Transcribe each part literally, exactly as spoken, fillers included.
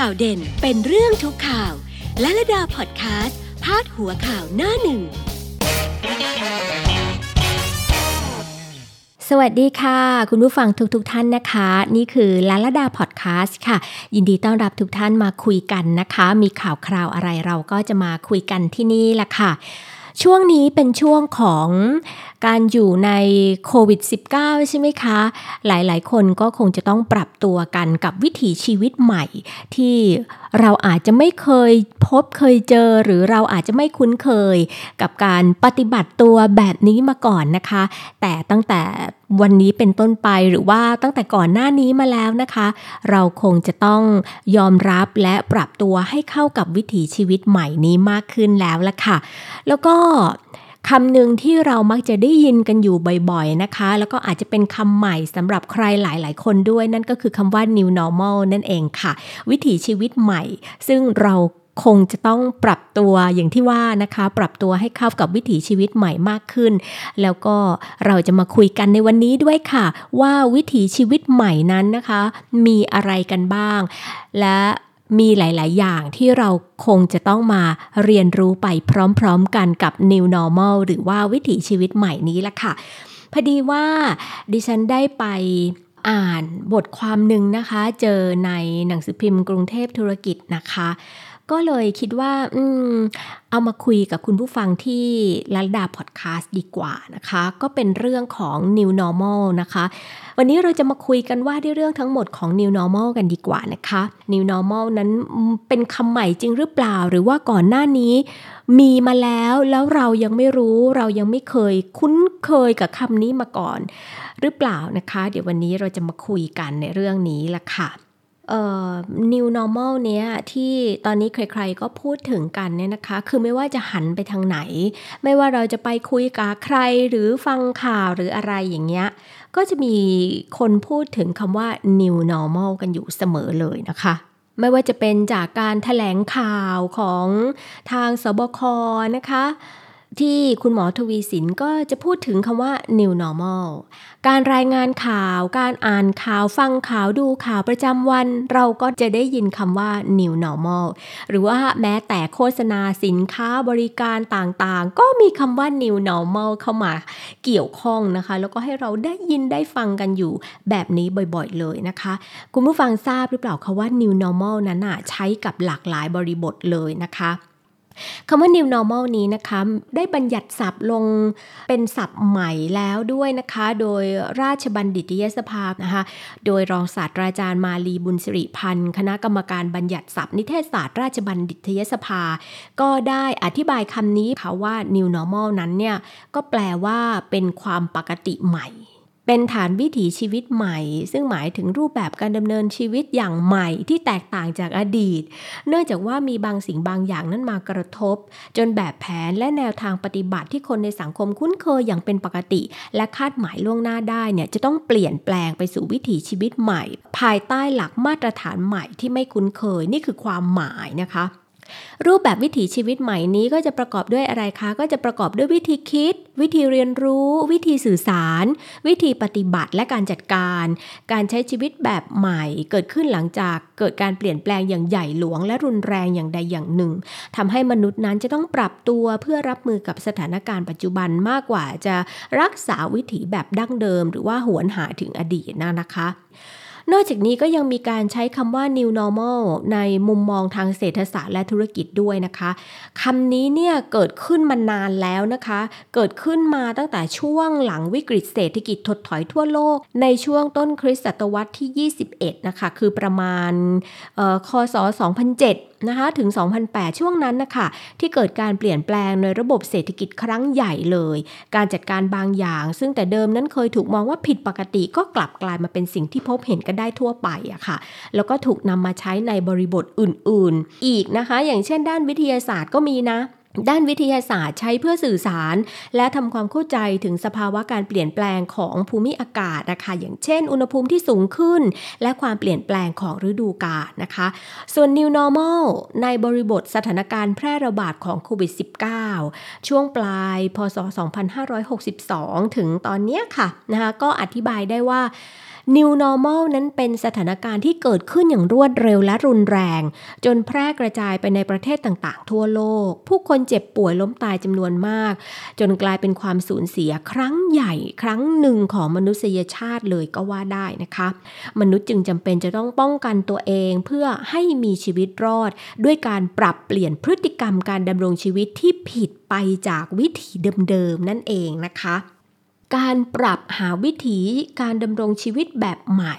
ข่าวเด่นเป็นเรื่องทุกข่าวและระดาพอดคาสต์พาดหัวข่าวหน้าหนึ่งสวัสดีค่ะคุณผู้ฟังทุกๆ ท, ท่านนะคะนี่คือลาลาดาพอดคาสต์ค่ะยินดีต้อนรับทุกท่านมาคุยกันนะคะมีข่าวคราวอะไรเราก็จะมาคุยกันที่นี่ละค่ะช่วงนี้เป็นช่วงของการอยู่ในโควิด สิบเก้า ใช่ไหมคะหลายๆคนก็คงจะต้องปรับตัวกันกับวิถีชีวิตใหม่ที่เราอาจจะไม่เคยพบเคยเจอหรือเราอาจจะไม่คุ้นเคยกับการปฏิบัติตัวแบบนี้มาก่อนนะคะแต่ตั้งแต่วันนี้เป็นต้นไปหรือว่าตั้งแต่ก่อนหน้านี้มาแล้วนะคะเราคงจะต้องยอมรับและปรับตัวให้เข้ากับวิถีชีวิตใหม่นี้มากขึ้นแล้วล่ะค่ะแล้วก็คำหนึ่งที่เรามักจะได้ยินกันอยู่บ่อยๆนะคะแล้วก็อาจจะเป็นคำใหม่สำหรับใครหลายๆคนด้วยนั่นก็คือคำว่า new normal นั่นเองค่ะวิถีชีวิตใหม่ซึ่งเราคงจะต้องปรับตัวอย่างที่ว่านะคะปรับตัวให้เข้ากับวิถีชีวิตใหม่มากขึ้นแล้วก็เราจะมาคุยกันในวันนี้ด้วยค่ะว่าวิถีชีวิตใหม่นั้นนะคะมีอะไรกันบ้างและมีหลายๆอย่างที่เราคงจะต้องมาเรียนรู้ไปพร้อมๆกันกับ New Normal หรือว่าวิถีชีวิตใหม่นี้ละค่ะพอดีว่าดิฉันได้ไปอ่านบทความหนึ่งนะคะเจอในหนังสือพิมพ์กรุงเทพธุรกิจนะคะก็เลยคิดว่าอืมเอามาคุยกับคุณผู้ฟังที่ลัลดาพอดคาสต์ดีกว่านะคะก็เป็นเรื่องของ New Normal นะคะวันนี้เราจะมาคุยกันว่าด้วยเรื่องทั้งหมดของ New Normal กันดีกว่านะคะ New Normal นั้นเป็นคำใหม่จริงหรือเปล่าหรือว่าก่อนหน้านี้มีมาแล้วแล้วเรายังไม่รู้เรายังไม่เคยคุ้นเคยกับคำนี้มาก่อนหรือเปล่านะคะเดี๋ยววันนี้เราจะมาคุยกันในเรื่องนี้ละค่ะเอ่อ new normal เนี้ยที่ตอนนี้ใครๆก็พูดถึงกันเนี่ยนะคะคือไม่ว่าจะหันไปทางไหนไม่ว่าเราจะไปคุยกับใครหรือฟังข่าวหรืออะไรอย่างเงี้ยก็จะมีคนพูดถึงคำว่า new normal กันอยู่เสมอเลยนะคะไม่ว่าจะเป็นจากการแถลงข่าวของทางสบคนะคะที่คุณหมอทวีสินก็จะพูดถึงคำว่า new normal การรายงานข่าวการอ่านข่าวฟังข่าวดูข่าวประจำวันเราก็จะได้ยินคำว่า new normal หรือว่าแม้แต่โฆษณาสินค้าบริการต่างๆก็มีคำว่า new normal เข้ามาเกี่ยวข้องนะคะแล้วก็ให้เราได้ยินได้ฟังกันอยู่แบบนี้บ่อยๆเลยนะคะคุณผู้ฟังทราบหรือเปล่าคะว่า new normal นั้นน่ะใช้กับหลากหลายบริบทเลยนะคะคำว่า new normal นี้นะคะได้บัญญัติศัพท์ลงเป็นศัพท์ใหม่แล้วด้วยนะคะโดยราชบัณฑิตยสภานะคะโดยรองศาสตราจารย์มาลีบุญสิริพันธ์คณะกรรมการบัญญัติศัพท์นิเทศศาสตร์ราชบัณฑิตยสภาก็ได้อธิบายคำนี้ค่ะว่า new normal นั้นเนี่ยก็แปลว่าเป็นความปกติใหม่เป็นฐานวิถีชีวิตใหม่ซึ่งหมายถึงรูปแบบการดำเนินชีวิตอย่างใหม่ที่แตกต่างจากอดีตเนื่องจากว่ามีบางสิ่งบางอย่างนั้นมากระทบจนแบบแผนและแนวทางปฏิบัติที่คนในสังคมคุ้นเคยอย่างเป็นปกติและคาดหมายล่วงหน้าได้เนี่ยจะต้องเปลี่ยนแปลงไปสู่วิถีชีวิตใหม่ภายใต้หลักมาตรฐานใหม่ที่ไม่คุ้นเคยนี่คือความหมายนะคะรูปแบบวิถีชีวิตใหม่นี้ก็จะประกอบด้วยอะไรคะก็จะประกอบด้วยวิธีคิดวิธีเรียนรู้วิธีสื่อสารวิธีปฏิบัติและการจัดการการใช้ชีวิตแบบใหม่เกิดขึ้นหลังจากเกิดการเปลี่ยนแปลงอย่างใหญ่หลวงและรุนแรงอย่างใดอย่างหนึ่งทำให้มนุษย์นั้นจะต้องปรับตัวเพื่อรับมือกับสถานการณ์ปัจจุบันมากกว่าจะรักษาวิถีแบบดั้งเดิมหรือว่าหวนหาถึงอดีตนะคะนอกจากนี้ก็ยังมีการใช้คำว่า new normal ในมุมมองทางเศรษฐศาสตร์และธุรกิจด้วยนะคะคำนี้เนี่ยเกิดขึ้นมานานแล้วนะคะเกิดขึ้นมาตั้งแต่ช่วงหลังวิกฤตเศรษฐกิจถดถอยทั่วโลกในช่วงต้นคริสต์ศตวรรษที่ยี่สิบเอ็ดนะคะคือประมาณเอ่อค.ศ. สองพันเจ็ดนะคะถึงสองพันแปดช่วงนั้นนะคะที่เกิดการเปลี่ยนแปลงในระบบเศรษฐกิจครั้งใหญ่เลยการจัดการบางอย่างซึ่งแต่เดิมนั้นเคยถูกมองว่าผิดปกติก็กลับกลายมาเป็นสิ่งที่พบเห็นได้ทั่วไปอะค่ะแล้วก็ถูกนำมาใช้ในบริบทอื่นๆอีกนะคะอย่างเช่นด้านวิทยาศาสตร์ก็มีนะด้านวิทยาศาสตร์ใช้เพื่อสื่อสารและทำความเข้าใจถึงสภาวะการเปลี่ยนแปลงของภูมิอากาศนะคะอย่างเช่นอุณหภูมิที่สูงขึ้นและความเปลี่ยนแปลงของฤดูกาลนะคะส่วน New Normal ในบริบทสถานการณ์แพร่ระบาดของโควิด สิบเก้า ช่วงปลายพ.ศ. สองพันห้าร้อยหกสิบสองถึงตอนเนี้ยค่ะนะคะก็อธิบายได้ว่า New Normal นั้นเป็นสถานการณ์ที่เกิดขึ้นอย่างรวดเร็วและรุนแรงจนแพร่กระจายไปในประเทศต่างๆทั่วโลกผู้คนเจ็บป่วยล้มตายจำนวนมากจนกลายเป็นความสูญเสียครั้งใหญ่ครั้งหนึ่งของมนุษยชาติเลยก็ว่าได้นะคะมนุษย์จึงจำเป็นจะต้องป้องกันตัวเองเพื่อให้มีชีวิตรอดด้วยการปรับเปลี่ยนพฤติกรรมการดำรงชีวิตที่ผิดไปจากวิถีเดิมๆนั่นเองนะคะการปรับหาวิถีการดำรงชีวิตแบบใหม่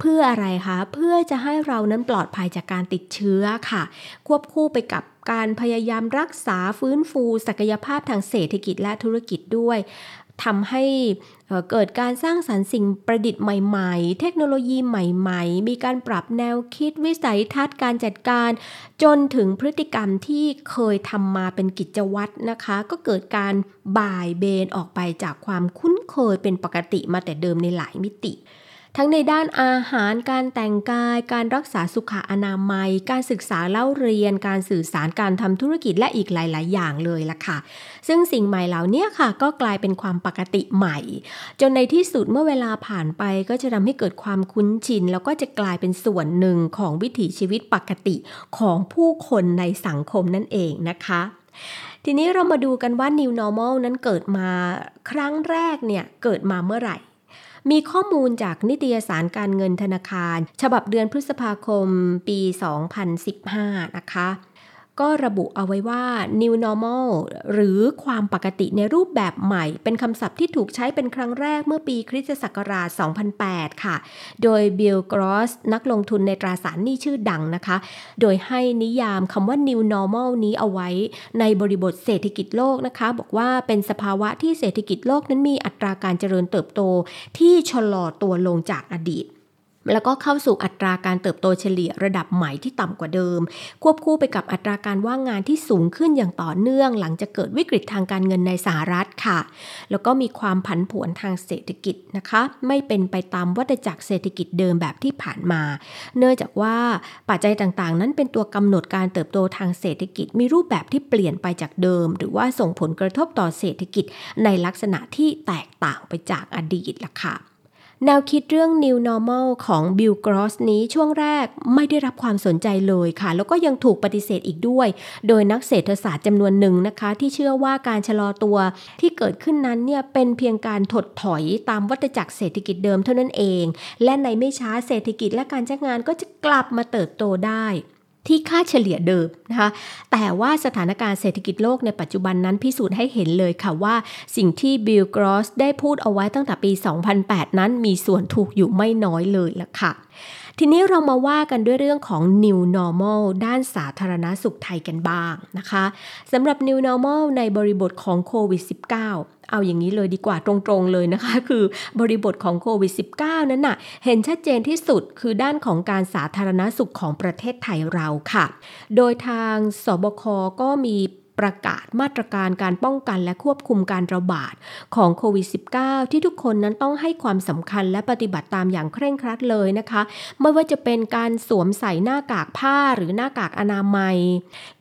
เพื่ออะไรคะเพื่อจะให้เรานั้นปลอดภัยจากการติดเชื้อค่ะควบคู่ไปกับการพยายามรักษาฟื้นฟูศักยภาพทางเศรษฐกิจและธุรกิจด้วยทำให้เกิดการสร้างสรรค์สิ่งประดิษฐ์ใหม่ๆเทคโนโลยีใหม่ๆมีการปรับแนวคิดวิสัยทัศน์การจัดการจนถึงพฤติกรรมที่เคยทำมาเป็นกิจวัตรนะคะก็เกิดการบ่ายเบนออกไปจากความคุ้นเคยเป็นปกติมาแต่เดิมในหลายมิติทั้งในด้านอาหารการแต่งกายการรักษาสุขอนามัยการศึกษาเล่าเรียนการสื่อสารการทำธุรกิจและอีกหลายๆอย่างเลยล่ะค่ะซึ่งสิ่งใหม่เหล่านี้ค่ะก็กลายเป็นความปกติใหม่จนในที่สุดเมื่อเวลาผ่านไปก็จะทำให้เกิดความคุ้นชินแล้วก็จะกลายเป็นส่วนหนึ่งของวิถีชีวิตปกติของผู้คนในสังคมนั่นเองนะคะทีนี้เรามาดูกันว่า New Normal นั้นเกิดมาครั้งแรกเนี่ยเกิดมาเมื่อไหร่มีข้อมูลจากนิตยสารการเงินธนาคารฉบับเดือนพฤษภาคมปีสองพันสิบห้านะคะก็ระบุเอาไว้ว่า New Normal หรือความปกติในรูปแบบใหม่เป็นคำศัพท์ที่ถูกใช้เป็นครั้งแรกเมื่อปีคริสตศักราชสองพันแปดค่ะโดย Bill Gross นักลงทุนในตราสารหนี้ชื่อดังนะคะโดยให้นิยามคำว่า New Normal นี้เอาไว้ในบริบทเศรษฐกิจโลกนะคะบอกว่าเป็นสภาวะที่เศรษฐกิจโลกนั้นมีอัตราการเจริญเติบโตที่ชะลอตัวลงจากอดีตแล้วก็เข้าสู่อัตราการเติบโตเฉลี่ยระดับใหม่ที่ต่ำกว่าเดิมควบคู่ไปกับอัตราการว่างงานที่สูงขึ้นอย่างต่อเนื่องหลังจากเกิดวิกฤตทางการเงินในสหรัฐค่ะแล้วก็มีความผันผวนทางเศรษฐกิจนะคะไม่เป็นไปตามวัฏจักรเศรษฐกิจเดิมแบบที่ผ่านมาเนื่องจากว่าปัจจัยต่างๆนั้นเป็นตัวกำหนดการเติบโตทางเศรษฐกิจมีรูปแบบที่เปลี่ยนไปจากเดิมหรือว่าส่งผลกระทบต่อเศรษฐกิจในลักษณะที่แตกต่างไปจากอดีตล่ะค่ะแนวคิดเรื่อง New Normal ของ Bill Gross นี้ช่วงแรกไม่ได้รับความสนใจเลยค่ะแล้วก็ยังถูกปฏิเสธอีกด้วยโดยนักเศรษฐศาสตร์จำนวนหนึ่งนะคะที่เชื่อว่าการชะลอตัวที่เกิดขึ้นนั้นเนี่ยเป็นเพียงการถดถอยตามวัฏจักรเศรษฐกิจเดิมเท่านั้นเองและในไม่ช้าเศรษฐกิจและการจ้างงานก็จะกลับมาเติบโตได้ที่ค่าเฉลี่ยเดิมนะคะแต่ว่าสถานการณ์เศรษฐกิจโลกในปัจจุบันนั้นพิสูจน์ให้เห็นเลยค่ะว่าสิ่งที่บิล กรอสได้พูดเอาไว้ตั้งแต่ปีสองพันแปดนั้นมีส่วนถูกอยู่ไม่น้อยเลยล่ะค่ะทีนี้เรามาว่ากันด้วยเรื่องของ New Normal ด้านสาธารณสุขไทยกันบ้างนะคะสำหรับ New Normal ในบริบทของโควิด สิบเก้า เอาอย่างนี้เลยดีกว่าตรงๆเลยนะคะคือบริบทของโควิด สิบเก้า นั้นน่ะเห็นชัดเจนที่สุดคือด้านของการสาธารณสุขของประเทศไทยเราค่ะโดยทางสบคก็มีประกาศมาตรการการป้องกันและควบคุมการระบาดของโควิด สิบเก้า ที่ทุกคนนั้นต้องให้ความสำคัญและปฏิบัติตามอย่างเคร่งครัดเลยนะคะไม่ว่าจะเป็นการสวมใส่หน้ากากผ้าหรือหน้ากากอนามัย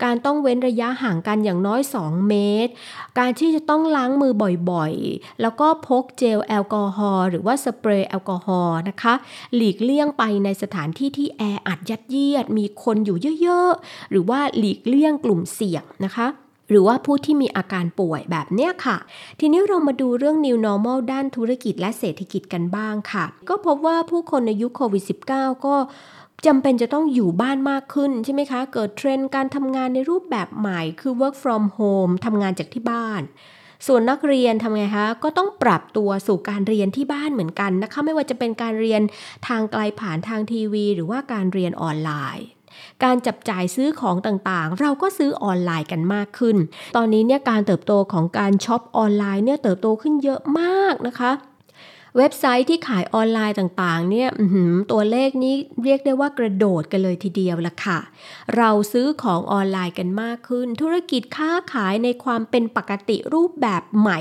การต้องเว้นระยะห่างกันอย่างน้อยสองเมตรการที่จะต้องล้างมือบ่อยๆแล้วก็พกเจลแอลกอฮอล์หรือว่าสเปรย์แอลกอฮอล์นะคะหลีกเลี่ยงไปในสถานที่ที่แออัดยัดเยียดมีคนอยู่เยอะๆหรือว่าหลีกเลี่ยงกลุ่มเสี่ยงนะคะหรือว่าผู้ที่มีอาการป่วยแบบเนี้ยค่ะทีนี้เรามาดูเรื่อง New Normal ด้านธุรกิจและเศรษฐกิจกันบ้างค่ะก็พบว่าผู้คนในยุคโควิด สิบเก้า ก็จำเป็นจะต้องอยู่บ้านมากขึ้นใช่ไหมคะเกิดเทรนด์การทำงานในรูปแบบใหม่คือ work from home ทำงานจากที่บ้านส่วนนักเรียนทำไงคะก็ต้องปรับตัวสู่การเรียนที่บ้านเหมือนกันนะคะไม่ว่าจะเป็นการเรียนทางไกลผ่านทางทีวีหรือว่าการเรียนออนไลน์การจับจ่ายซื้อของต่างๆเราก็ซื้อออนไลน์กันมากขึ้นตอนนี้เนี่ยการเติบโตของการช็อปออนไลน์เนี่ยเติบโตขึ้นเยอะมากนะคะเว็บไซต์ที่ขายออนไลน์ต่างๆเนี่ยตัวเลขนี้เรียกได้ว่ากระโดดกันเลยทีเดียวล่ะค่ะเราซื้อของออนไลน์กันมากขึ้นธุรกิจค้าขายในความเป็นปกติรูปแบบใหม่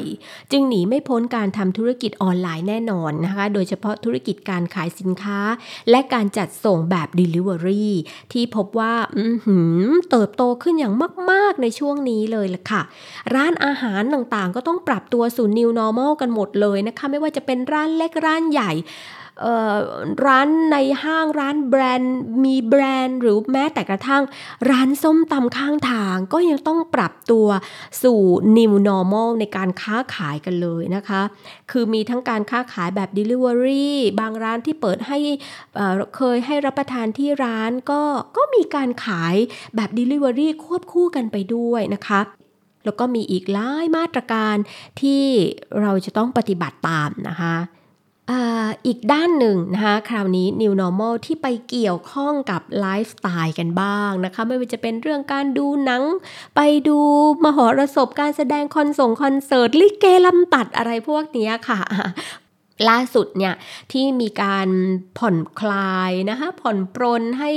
จึงหนีไม่พ้นการทำธุรกิจออนไลน์แน่นอนนะคะโดยเฉพาะธุรกิจการขายสินค้าและการจัดส่งแบบ delivery ที่พบว่าเติบโตขึ้นอย่างมากๆในช่วงนี้เลยล่ะค่ะร้านอาหารต่างๆก็ต้องปรับตัวสู่ new normal กันหมดเลยนะคะไม่ว่าจะเป็นร้านเล็กร้านใหญ่ ร้านในห้างร้านแบรนด์มีแบรนด์หรือแม้แต่กระทั่งร้านส้มตำข้างทางก็ยังต้องปรับตัวสู่ new normal ในการค้าขายกันเลยนะคะคือมีทั้งการค้าขายแบบ delivery บางร้านที่เปิดให้เคยให้รับประทานที่ร้านก็ก็มีการขายแบบ delivery ควบคู่กันไปด้วยนะคะแล้วก็มีอีกหลายมาตรการที่เราจะต้องปฏิบัติตามนะคะอีกด้านหนึ่งนะคะคราวนี้ new normal ที่ไปเกี่ยวข้องกับไลฟ์สไตล์กันบ้างนะคะไม่ว่าจะเป็นเรื่องการดูหนังไปดูมหรสพการแสดงคอนส่งคอนเสิร์ตลิเกลำตัดอะไรพวกนี้ค่ะล่าสุดเนี่ยที่มีการผ่อนคลายนะคะผ่อนปรนให้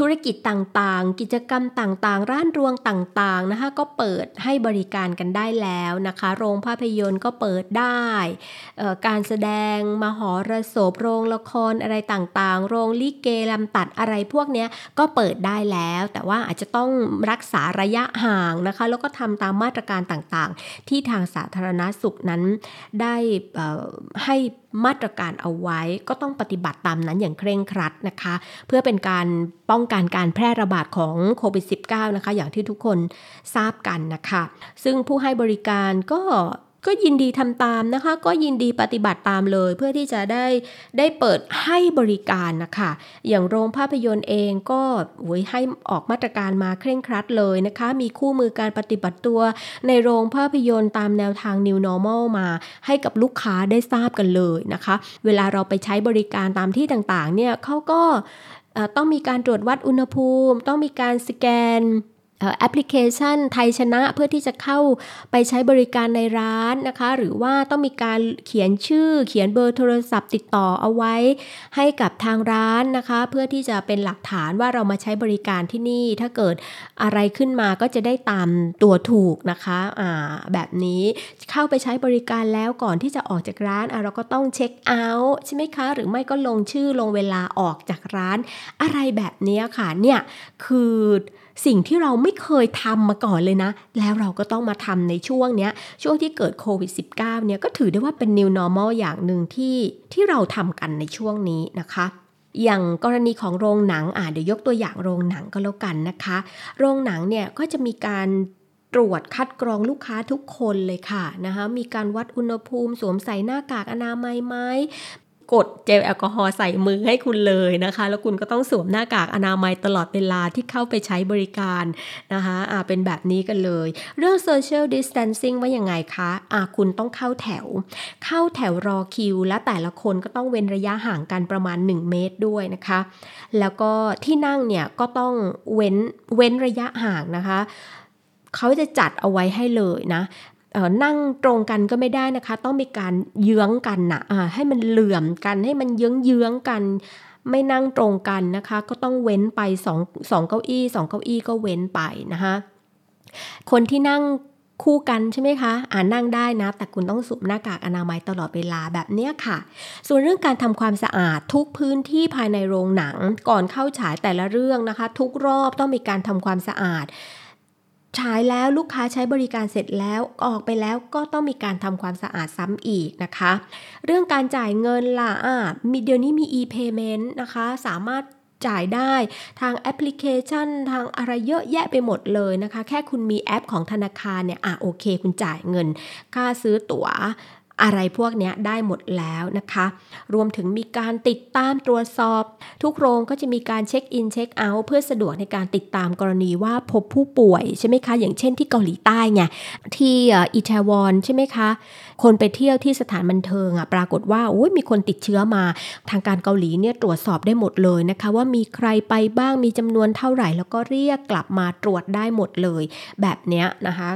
ธุรกิจต่างๆกิจกรรมต่างๆร้านรวงต่างๆนะคะก็เปิดให้บริการกันได้แล้วนะคะโรงภาพยนตร์ก็เปิดได้การแสดงมหรสพโรงละครอะไรต่างๆโรงลิเกลำตัดอะไรพวกเนี้ยก็เปิดได้แล้วแต่ว่าอาจจะต้องรักษาระยะห่างนะคะแล้วก็ทำตามมาตรการต่างๆที่ทางสาธารณสุขนั้นได้ให้มาตรการเอาไว้ก็ต้องปฏิบัติตามนั้นอย่างเคร่งครัดนะคะเพื่อเป็นการป้องกันการแพร่ระบาดของโควิด สิบเก้า นะคะอย่างที่ทุกคนทราบกันนะคะซึ่งผู้ให้บริการก็ก็ยินดีทำตามนะคะก็ยินดีปฏิบัติตามเลยเพื่อที่จะได้ได้เปิดให้บริการนะคะอย่างโรงภาพยนตร์เองก็โอ้ยให้ออกมาตรการมาเคร่งครัดเลยนะคะมีคู่มือการปฏิบัติตัวในโรงภาพยนตร์ตามแนวทาง New Normal มาให้กับลูกค้าได้ทราบกันเลยนะคะเวลาเราไปใช้บริการตามที่ต่างๆเนี่ยเขาก็ต้องมีการตรวจวัดอุณหภูมิต้องมีการสแกนแอปพลิเคชันไทยชนะเพื่อที่จะเข้าไปใช้บริการในร้านนะคะหรือว่าต้องมีการเขียนชื่อเขียนเบอร์โทรศัพท์ติดต่อเอาไว้ให้กับทางร้านนะคะเพื่อที่จะเป็นหลักฐานว่าเรามาใช้บริการที่นี่ถ้าเกิดอะไรขึ้นมาก็จะได้ตามตัวถูกนะคะอ่าแบบนี้เข้าไปใช้บริการแล้วก่อนที่จะออกจากร้านเราก็ต้องเช็คเอาท์ใช่ไหมคะหรือไม่ก็ลงชื่อลงเวลาออกจากร้านอะไรแบบนี้ค่ะเนี่ยคือสิ่งที่เราไม่เคยทำมาก่อนเลยนะแล้วเราก็ต้องมาทำในช่วงเนี้ยช่วงที่เกิดโควิด สิบเก้า เนี่ยก็ถือได้ว่าเป็น new normal อย่างหนึ่งที่ที่เราทำกันในช่วงนี้นะคะอย่างกรณีของโรงหนังอ่ะเดี๋ยวยกตัวอย่างโรงหนังก็แล้วกันนะคะโรงหนังเนี่ยก็จะมีการตรวจคัดกรองลูกค้าทุกคนเลยค่ะนะคะมีการวัดอุณหภูมิสวมใส่หน้ากากอนามัยไหมกดเจลแอลกอฮอล์ใส่มือให้คุณเลยนะคะแล้วคุณก็ต้องสวมหน้ากากอนามัยตลอดเวลาที่เข้าไปใช้บริการนะคะอ่าเป็นแบบนี้กันเลยเรื่อง social distancing ว่ายังไงคะอ่าคุณต้องเข้าแถวเข้าแถวรอคิวและแต่ละคนก็ต้องเว้นระยะห่างกันประมาณหนึ่งเมตรด้วยนะคะแล้วก็ที่นั่งเนี่ยก็ต้องเว้นเว้นระยะห่างนะคะเขาจะจัดเอาไว้ให้เลยนะนั่งตรงกันก็ไม่ได้นะคะต้องมีการเยื้องกันนะให้มันเหลื่อมกันให้มันเยื้องเยื้องกันไม่นั่งตรงกันนะคะก็ต้องเว้นไป2 2เก้าอี้สองเก้าอี้ก็เว้นไปนะคะคนที่นั่งคู่กันใช่ไหมคะอ่านั่งได้นะแต่คุณต้องสวมหน้ากากอนามัยตลอดเวลาแบบนี้ค่ะส่วนเรื่องการทำความสะอาดทุกพื้นที่ภายในโรงหนังก่อนเข้าฉายแต่ละเรื่องนะคะทุกรอบต้องมีการทำความสะอาดใช้แล้วลูกค้าใช้บริการเสร็จแล้วออกไปแล้วก็ต้องมีการทำความสะอาดซ้ำอีกนะคะเรื่องการจ่ายเงินล่ะอ่ะมีเดี๋ยวนี้มี e-payment นะคะสามารถจ่ายได้ทางแอปพลิเคชันทางอะไรเยอะแยะไปหมดเลยนะคะแค่คุณมีแอปของธนาคารเนี่ยอ่ะโอเคคุณจ่ายเงินค่าซื้อตั๋วอะไรพวกนี้ได้หมดแล้วนะคะรวมถึงมีการติดตามตรวจสอบทุกโรงก็จะมีการเช็คอินเช็คเอาท์เพื่อสะดวกในการติดตามกรณีว่าพบผู้ป่วยใช่ไหมคะอย่างเช่นที่เกาหลีใต้ไงที่อิตาวอนใช่ไหมคะคนไปเที่ยวที่สถานบันเทิงอ่ะปรากฏว่าโอ้ยมีคนติดเชื้อมาทางการเกาหลีเนี่ยตรวจสอบได้หมดเลยนะคะว่ามีใครไปบ้างมีจำนวนเท่าไหร่แล้วก็เรียกกลับมาตรวจได้หมดเลยแบบเนี้ยนะคะ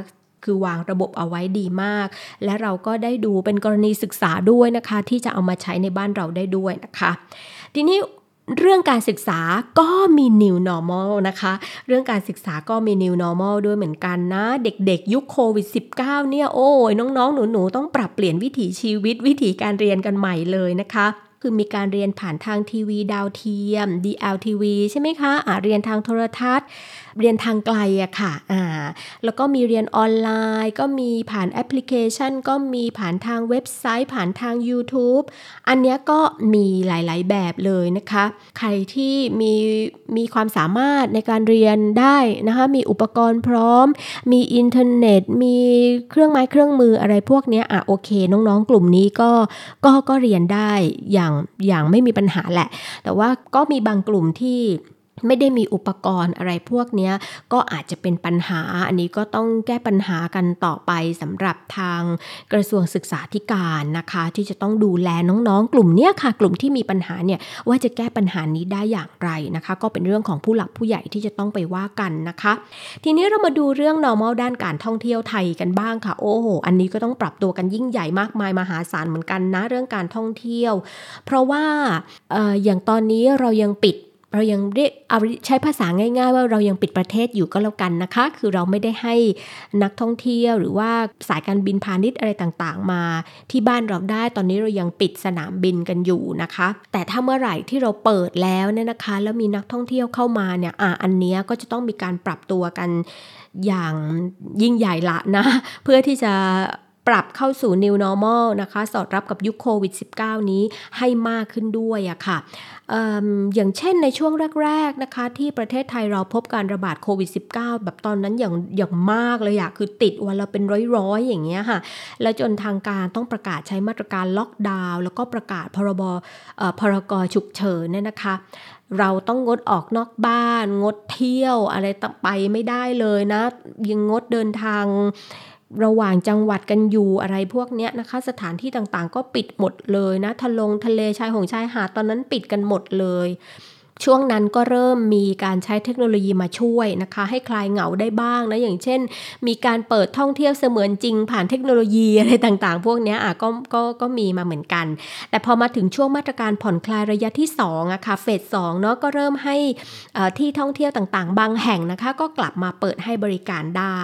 คือวางระบบเอาไว้ดีมากและเราก็ได้ดูเป็นกรณีศึกษาด้วยนะคะที่จะเอามาใช้ในบ้านเราได้ด้วยนะคะทีนี้เรื่องการศึกษาก็มี new normal นะคะเรื่องการศึกษาก็มี new normal ด้วยเหมือนกันนะเด็กๆยุคโควิด สิบเก้า เนี่ยโอ้ยน้องๆหนูๆต้องปรับเปลี่ยนวิถีชีวิตวิถีการเรียนกันใหม่เลยนะคะ คือมีการเรียนผ่านทางทีวีดาวเทียม ดี แอล ที วี ใช่ไหมคะอ่าเรียนทางโทรทัศน์เรียนทางไกลอะค่ะอ่าแล้วก็มีเรียนออนไลน์ก็มีผ่านแอปพลิเคชันก็มีผ่านทางเว็บไซต์ผ่านทาง YouTube อันเนี้ยก็มีหลายๆแบบเลยนะคะใครที่มีมีความสามารถในการเรียนได้นะคะมีอุปกรณ์พร้อมมีอินเทอร์เน็ตมีเครื่องไม้เครื่องมืออะไรพวกเนี้ยอ่ะโอเคน้องๆกลุ่มนี้ก็ก็ก็เรียนได้อย่างอย่างไม่มีปัญหาแหละแต่ว่าก็มีบางกลุ่มที่ไม่ได้มีอุปกรณ์อะไรพวกนี้ก็อาจจะเป็นปัญหาอันนี้ก็ต้องแก้ปัญหากันต่อไปสำหรับทางกระทรวงศึกษาธิการนะคะที่จะต้องดูแลน้องๆกลุ่มเนี้ยค่ะกลุ่มที่มีปัญหาเนี่ยว่าจะแก้ปัญหานี้ได้อย่างไรนะคะก็เป็นเรื่องของผู้หลักผู้ใหญ่ที่จะต้องไปว่ากันนะคะทีนี้เรามาดูเรื่อง normal ด้านการท่องเที่ยวไทยกันบ้างค่ะโอ้โหอันนี้ก็ต้องปรับตัวกันยิ่งใหญ่มากมายมหาศาลเหมือนกันนะเรื่องการท่องเที่ยวเพราะว่า เอ่อ อย่างตอนนี้เรายังปิดเรายังเรียกเอาใช้ภาษาง่ายๆว่าเรายังปิดประเทศอยู่ก็แล้วกันนะคะคือเราไม่ได้ให้นักท่องเที่ยวหรือว่าสายการบินพาณิชย์อะไรต่างๆมาที่บ้านเราได้ตอนนี้เรายังปิดสนามบินกันอยู่นะคะแต่ถ้าเมื่อไหร่ที่เราเปิดแล้วเนี่ยนะคะแล้วมีนักท่องเที่ยวเข้ามาเนี่ยอ่ะอันเนี้ยก็จะต้องมีการปรับตัวกันอย่างยิ่งใหญ่ละนะเพื่อที่จะปรับเข้าสู่ new normal นะคะสอดรับกับยุคโควิด สิบเก้า นี้ให้มากขึ้นด้วยอะค่ะ เอ่อ อย่างเช่นในช่วงแรกๆนะคะที่ประเทศไทยเราพบการระบาดโควิด สิบเก้า แบบตอนนั้นอย่างอย่างมากเลยอะคือติดวันละเป็นร้อยๆอย่างเงี้ยค่ะแล้วจนทางการต้องประกาศใช้มาตรการล็อกดาวน์แล้วก็ประกาศพรบเอ่อพรกฉุกเฉินเนี่ยนะคะเราต้องงดออกนอกบ้านงดเที่ยวอะไรต่อไปไม่ได้เลยนะยังงดเดินทางระหว่างจังหวัดกันอยู่อะไรพวกเนี้ยนะคะสถานที่ต่างๆก็ปิดหมดเลยนะทะลงทะเลชายหงชายหาดตอนนั้นปิดกันหมดเลยช่วงนั้นก็เริ่มมีการใช้เทคโนโลยีมาช่วยนะคะให้คลายเหงาได้บ้างนะอย่างเช่นมีการเปิดท่องเที่ยวเสมือนจริงผ่านเทคโนโลยีอะไรต่างๆพวกนี้อ่ะก็ก็ก็มีมาเหมือนกันแต่พอมาถึงช่วงมาตรการผ่อนคลายระยะที่สองอะค่ะเฟสสองเนาะก็เริ่มให้ที่ท่องเที่ยวต่างๆบางแห่งนะคะก็กลับมาเปิดให้บริการได้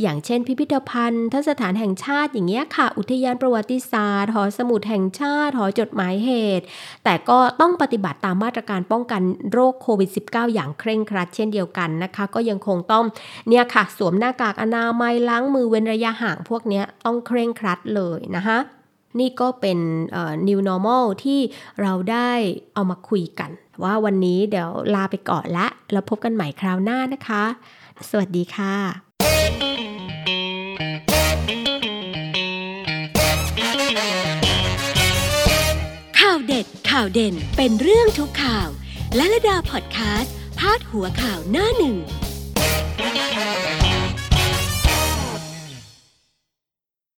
อย่างเช่นพิพิธภัณฑ์ทัศนสถานแห่งชาติอย่างเงี้ยค่ะอุทยานประวัติศาสตร์หอสมุดแห่งชาติหอจดหมายเหตุแต่ก็ต้องปฏิบัติตามมาตรการป้องกันโรคโควิด สิบเก้า อย่างเคร่งครัดเช่นเดียวกันนะคะก็ยังคงต้องเนี่ยค่ะสวมหน้ากากอนามัยล้างมือเว้นระยะห่างพวกนี้ต้องเคร่งครัดเลยนะคะนี่ก็เป็นเอ่อ new normal ที่เราได้เอามาคุยกันว่าวันนี้เดี๋ยวลาไปก่อนละแล้วพบกันใหม่คราวหน้านะคะสวัสดีค่ะข่าวเด็ดข่าวเด่นเป็นเรื่องทุกข่าวและระดาพอดคาสต์พาดหัวข่าวหน้าหนึ่ง